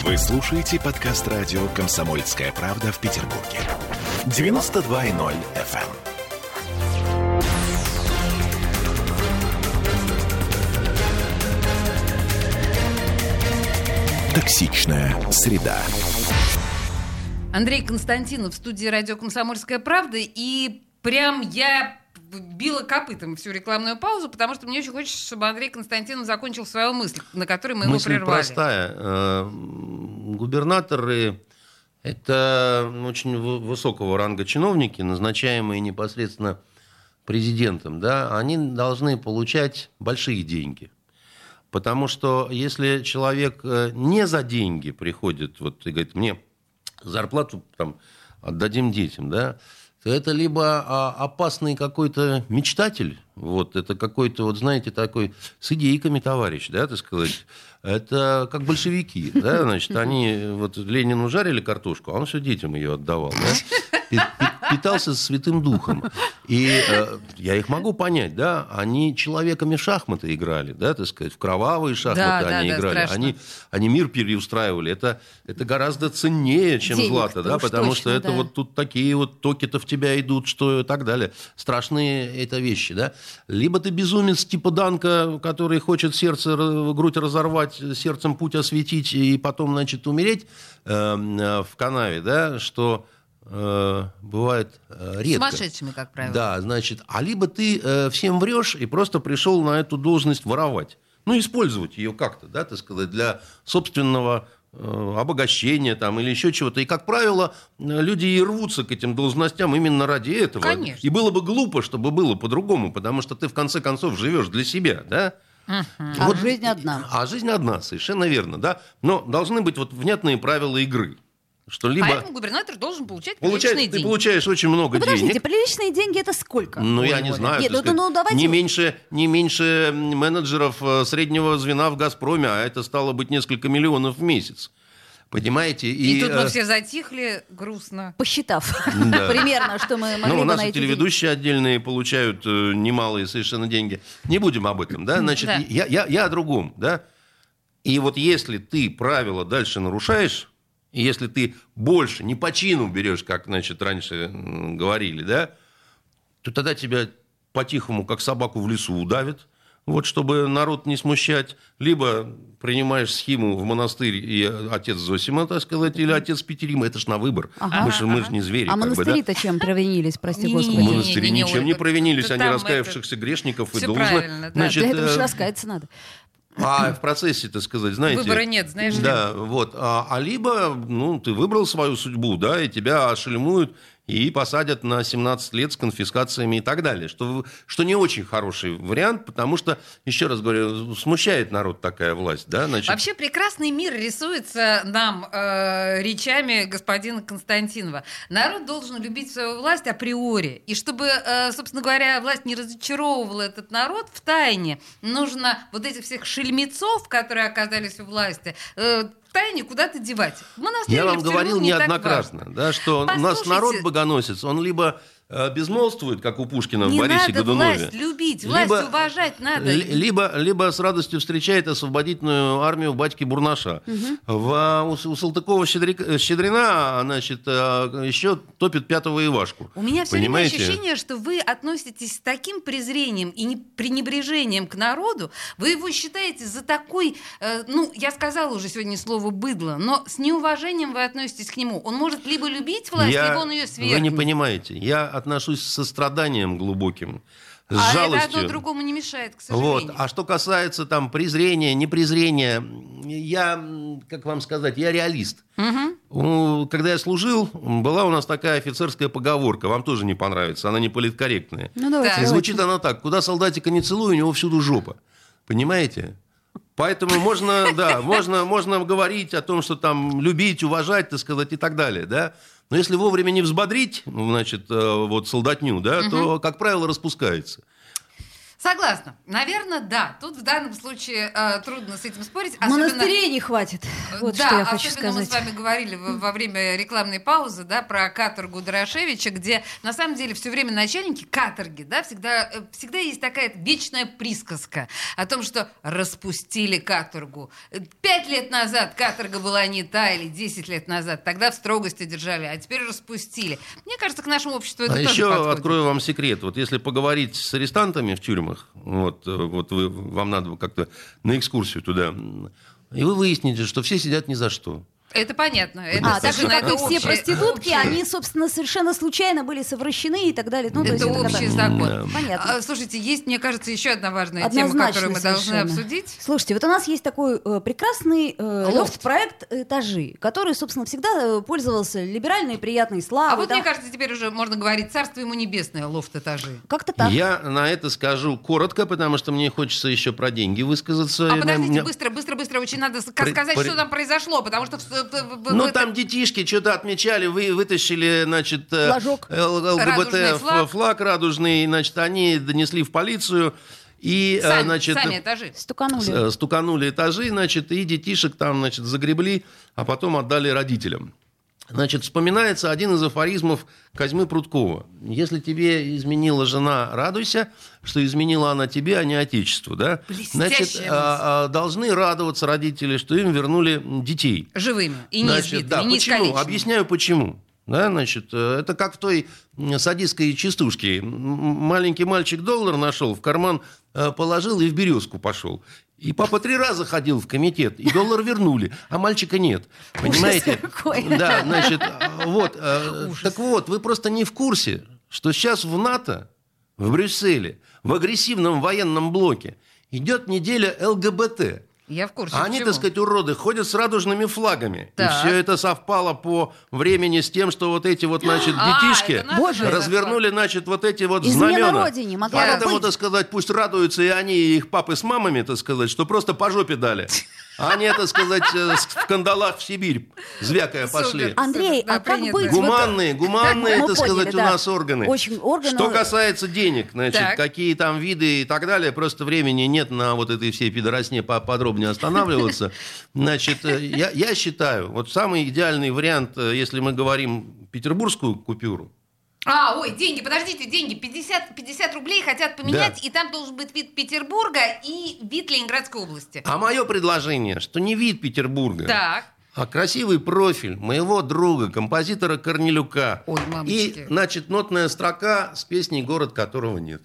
Вы слушаете подкаст радио «Комсомольская правда» в Петербурге. девяносто два и ноль эф эм. Токсичная среда. Андрей Константинов в студии радио «Комсомольская правда». И прям я била копытом всю рекламную паузу, потому что мне очень хочется, чтобы Андрей Константинов закончил свою мысль, на которой мы мысль его прервали. Мысль простая. Губернаторы – это очень высокого ранга чиновники, назначаемые непосредственно президентом. Да? Они должны получать большие деньги. Потому что если человек не за деньги приходит вот, и говорит, мне зарплату там, отдадим детям, да, то это либо опасный какой-то мечтатель, вот, это какой-то, вот, знаете, такой с идейками товарищ, да, так сказать. Это как большевики, да, значит, они вот Ленину жарили картошку, а он все детям ее отдавал, да, питался Святым Духом. И э, я их могу понять, да, они человеками в шахматы играли, да, так сказать, в кровавые шахматы да, они да, играли, да, они, они мир переустраивали, это, это гораздо ценнее, чем денег, злато, да, потому точно, что это да. вот тут такие вот токи-то в тебя идут, что и так далее, страшные это вещи, да. Либо ты безумец типа Данка, который хочет сердце, грудь разорвать, сердцем путь осветить и потом, значит, умереть э, в канаве, да, что... бывает редко. Сумасшедшими, как правило. Да, значит, а либо ты всем врешь и просто пришел на эту должность воровать. Ну, использовать ее как-то, да, так сказать, для собственного обогащения там, или еще чего-то. И, как правило, люди и рвутся к этим должностям именно ради этого. Конечно. И было бы глупо, чтобы было по-другому, потому что ты, в конце концов, живешь для себя, да? Uh-huh. Вот, а жизнь одна. А жизнь одна, совершенно верно, да. Но должны быть вот внятные правила игры. Что либо... Поэтому губернатор должен получать приличные деньги. Ты получаешь очень много ну, подождите, денег. Подождите, приличные деньги это сколько? Ну, я не знаю. Нет, ну, сказать, ну, давайте... не, меньше, не меньше менеджеров среднего звена в «Газпроме», а это стало быть несколько миллионов в месяц. Понимаете? И, и тут мы все затихли грустно. Посчитав да. примерно, что мы могли бы найти. Ну, у нас и телеведущие деньги. Отдельные получают немалые совершенно деньги. Не будем об этом, да? Значит, да. Я, я, я о другом, да? И вот если ты правила дальше нарушаешь... И если ты больше не по чину берешь, как, значит, раньше говорили, да, то тогда тебя по-тихому, как собаку в лесу, удавят, вот, чтобы народ не смущать. Либо принимаешь схему в монастырь, и отец Зосима, так сказать, или отец Петерима. Это ж на выбор. Ага, мы же ага. не звери. А монастыри-то да? чем провинились, прости господи? Монастыри ничем не провинились. Они раскаявшихся грешников и должны. Для этого же раскаяться надо. А в процессе, так сказать, знаете... Выбора нет, знаешь ли. Да, вот. А, а либо, ну, ты выбрал свою судьбу, да, и тебя ошельмуют и посадят на семнадцать лет с конфискациями и так далее. Что, что не очень хороший вариант, потому что, еще раз говорю, смущает народ такая власть, да? Значит... Вообще прекрасный мир рисуется нам э, речами господина Константинова. Народ должен любить свою власть априори. И чтобы, э, собственно говоря, власть не разочаровывала этот народ втайне, нужно вот этих всех шельмецов, которые оказались у власти... Э, тайне куда-то девать. Я вам говорил не неоднократно, да, что послушайте, у нас народ богоносец, он либо э, безмолвствует, как у Пушкина в Борисе Годунове. Не надо власть любить, власть либо, уважать надо. Либо, либо с радостью встречает освободительную армию батьки Бурнаша. Угу. В, у, у Салтыкова-Щедрина, значит, еще топит пятого Ивашку. У меня все время ощущение, что вы относитесь с таким презрением и пренебрежением к народу, вы его считаете за такой, э, ну, я сказала уже сегодня слово быдло, но с неуважением вы относитесь к нему. Он может либо любить власть, я, либо он ее свергнет. Вы не понимаете. Я отношусь с состраданием глубоким, с а жалостью. Это одно другому не мешает, к сожалению. Вот. А что касается там презрения, непрезрения, я, как вам сказать, я реалист. Угу. Когда я служил, была у нас такая офицерская поговорка, вам тоже не понравится, она не политкорректная. Ну, давайте, да. Звучит она так: куда солдатика не целуй, у него всюду жопа. Понимаете? Поэтому можно, да, можно, можно говорить о том, что там любить, уважать, так сказать, и так далее, да. Но если вовремя не взбодрить, значит, вот солдатню, да, угу. то, как правило, распускается. Согласна. Наверное, да. Тут в данном случае э, трудно с этим спорить. Особенно... Монастырей не хватит. Вот да, что я хочу сказать. Да, особенно мы с вами говорили во, во время рекламной паузы, да, про каторгу Дорошевича, где на самом деле все время начальники каторги, да, всегда, всегда есть такая вечная присказка о том, что распустили каторгу. Пять лет назад каторга была не та, или десять лет назад. Тогда в строгости держали, а теперь распустили. Мне кажется, к нашему обществу это а тоже еще подходит. Открою вам секрет. Вот если поговорить с арестантами в тюрьмах, Вот, вот вы, вам надо как-то на экскурсию туда. И вы выясните, что все сидят ни за что. Это понятно. Это а, так же, как и все проститутки, общее. Они, собственно, совершенно случайно были совращены и так далее. Ну, это то есть, общий это, да. закон. Да. Понятно. А, слушайте, есть, мне кажется, еще одна важная Однозначно тема, которую мы совершенно. должны обсудить. Слушайте, вот у нас есть такой э, прекрасный э, лофт-проект «Этажи», который, собственно, всегда пользовался либеральной и приятной славой. А вот, там... мне кажется, теперь уже можно говорить «Царство ему небесное, лофт-этажи». Как-то так. Я на это скажу коротко, потому что мне хочется еще про деньги высказаться. А подождите, меня... быстро, быстро, быстро. Очень надо при... сказать, при... что там произошло, потому что... Ну, это... там детишки что-то отмечали, вы вытащили, значит, ЛГБТ флаг радужный, значит, они донесли в полицию и, сами, значит, сами этажи. Стуканули. стуканули этажи, значит, и детишек там, значит, загребли, а потом отдали родителям. Значит, вспоминается один из афоризмов Козьмы Прудкова. Если тебе изменила жена, радуйся, что изменила она тебе, а не отечеству. Да? Значит, а, а, должны радоваться родители, что им вернули детей. Живыми и не избитыми, да, не искалеченными. Объясняю, почему. Да, значит, это как в той садистской частушке. Маленький мальчик доллар нашел, в карман положил и в березку пошел. И папа три раза ходил в комитет, и доллар вернули, а мальчика нет. Понимаете? Да, значит, вот. Так вот, вы просто не в курсе, что сейчас в НАТО, в Брюсселе, в агрессивном военном блоке идет неделя ЛГБТ. Я в курсе. А они, так сказать, уроды, ходят с радужными флагами. Да. И все это совпало по времени с тем, что вот эти вот, значит, детишки а, Боже, развернули, значит, вот эти вот знамена. Родине, Поэтому, быть. так сказать, пусть радуются и они, и их папы с мамами, так сказать, что просто по жопе дали. Они, так сказать, в кандалах в Сибирь, звякая, пошли. Андрей, а как быть? Гуманные, гуманные, так сказать, у нас органы. Что касается денег, значит, какие там виды и так далее, просто времени нет на вот этой всей пидоросне подробнее останавливаться. Значит, я, я считаю, вот самый идеальный вариант, если мы говорим петербургскую купюру, А, ой, деньги, подождите, деньги, пятьдесят, пятьдесят рублей хотят поменять, да. И там должен быть вид Петербурга и вид Ленинградской области. А мое предложение, что не вид Петербурга, так. а красивый профиль моего друга, композитора Корнелюка. Ой, мамочки. И, значит, нотная строка с песней «Город, которого нет».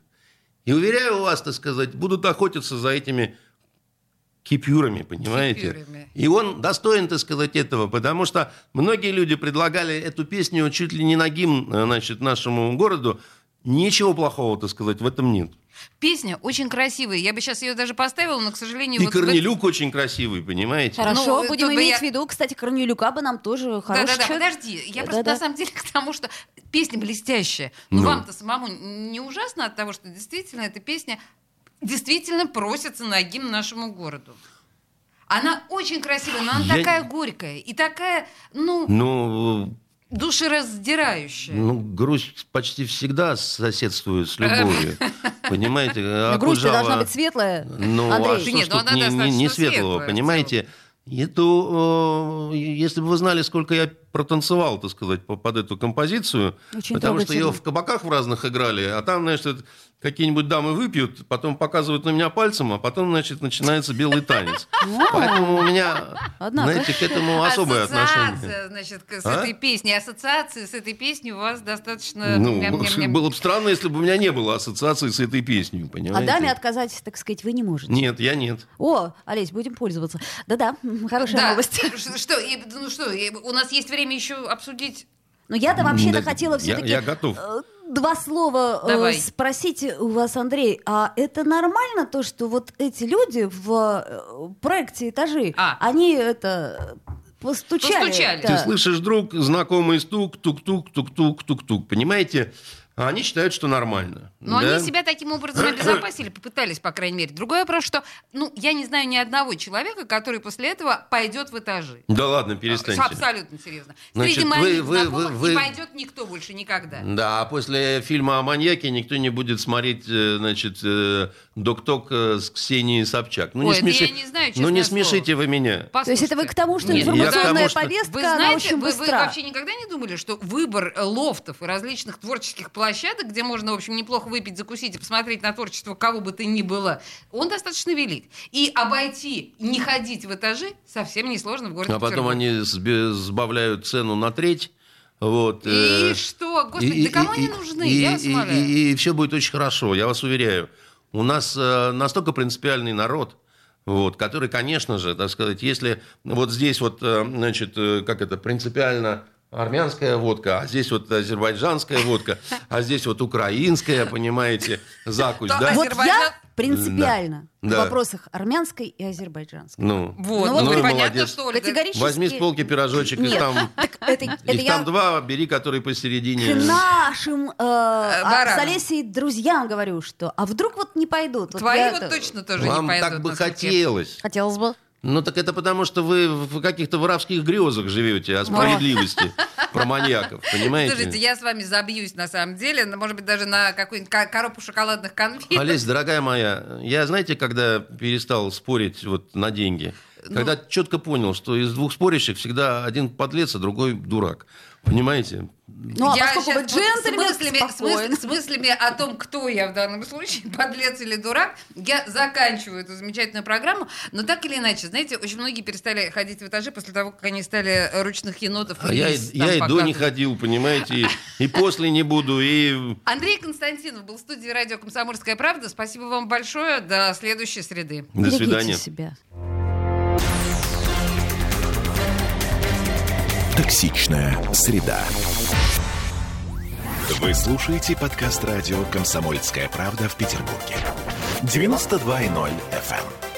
И, уверяю вас, так сказать, будут охотиться за этими кипюрами, понимаете? Кипюрами. И он достоин, так сказать, этого, потому что многие люди предлагали эту песню чуть ли не на гимн, значит, нашему городу. Ничего плохого, так сказать, в этом нет. Песня очень красивая. Я бы сейчас ее даже поставила, но, к сожалению... И вот Корнелюк в... очень красивый, понимаете? Хорошо, ну, будем иметь я... в виду. Кстати, Корнелюка бы нам тоже хороший Да-да-да, человек. Подожди. Я Да-да-да. просто на самом деле к тому, что песня блестящая. Но ну. вам-то самому не ужасно от того, что действительно эта песня... действительно просится на гимн нашему городу. Она очень красивая, но она Я... такая горькая и такая, ну, ну, душераздирающая. Ну, грусть почти всегда соседствует с любовью. Понимаете? Грусть должна быть светлая, Андрей. Нет, она не светлого, понимаете? Эту, э, если бы вы знали, сколько я протанцевал, так сказать, под эту композицию, Очень потому что ее в кабаках в разных играли, а там, значит, какие-нибудь дамы выпьют, потом показывают на меня пальцем, а потом, значит, начинается белый танец. Поэтому у меня, знаете, к этому особое отношение. Ассоциация, значит, с этой песней. Ассоциации с этой песней у вас достаточно... Ну, было бы странно, если бы у меня не было ассоциации с этой песней, понимаете? А даме отказать, так сказать, вы не можете? Нет, я нет. О, Олесь, будем пользоваться. Да-да. Хорошая да. новость. Что, и, ну что, и, у нас есть время еще обсудить. Ну, я-то вообще-то да, хотела все-таки я, я готов. Два слова Давай. спросить у вас, Андрей, а это нормально то, что вот эти люди в проекте «Этажи», а. они это... Постучали. Постучали. Ты слышишь, друг, знакомый стук, тук-тук, тук-тук, тук-тук. Понимаете? А они считают, что нормально. Но да? Они себя таким образом обезопасили, попытались, по крайней мере. Другой вопрос, что, ну, я не знаю ни одного человека, который после этого пойдет в этажи. Да ладно, перестаньте. Абсолютно серьезно. Значит, Среди моих вы, знакомых вы, вы, не вы... пойдет никто больше никогда. Да, а после фильма о маньяке никто не будет смотреть, значит, док-ток с Ксенией Собчак. Ну, Ой, не смеши... я не знаю, честное слово. Ну, не смешите вы меня. Послушайте. То есть это вы к тому, что информационная что... повестка, вы знаете, она очень вы, быстра. Вы вообще никогда не думали, что выбор лофтов и различных творческих площадок, площадок, где можно, в общем, неплохо выпить, закусить и посмотреть на творчество кого бы то ни было, он достаточно велик. И обойти, не ходить в этажи совсем несложно в городе Петербург. А потом они сбавляют цену на треть. Вот, и э- что? Господи, и, да и, кому и, они нужны? И, Я вас умоляю. И, и, и все будет очень хорошо, я вас уверяю. У нас э, настолько принципиальный народ, вот, который, конечно же, так сказать, если вот здесь вот, э, значит, э, как это, принципиально... армянская водка, а здесь вот азербайджанская водка, а здесь вот украинская, понимаете, закусь, да? Вот я принципиально в вопросах армянской и азербайджанской. Ну, вот, понятно, что Ольга. Возьми с полки пирожочек, и там два, бери, которые посередине. К нашим с Олесей друзьям говорю, что а вдруг вот не пойдут. Твои вот точно тоже не пойдут. Вам так бы хотелось. Хотелось бы. Ну, так это потому, что вы в каких-то воровских грезах живете о справедливости про маньяков, понимаете? Слушайте, я с вами забьюсь, на самом деле, может быть, даже на какую-нибудь коробку шоколадных конфет. Олесь, дорогая моя, я, знаете, когда перестал спорить вот на деньги, ну... когда четко понял, что из двух спорящих всегда один подлец, а другой дурак. Понимаете? Ну, я поскольку вы джентльмен, с мыслями, с мыслями о том, кто я в данном случае, подлец или дурак, я заканчиваю эту замечательную программу. Но так или иначе, знаете, очень многие перестали ходить в этажи после того, как они стали ручных енотов. А я, рис, я и показывать. До не ходил, понимаете, и, и после не буду. И... Андрей Константинов был в студии радио «Комсомольская правда». Спасибо вам большое. До следующей среды. До Берегите свидания. Себя. Токсичная среда. Вы слушаете подкаст радио «Комсомольская правда» в Петербурге. девяносто два и ноль эф эм.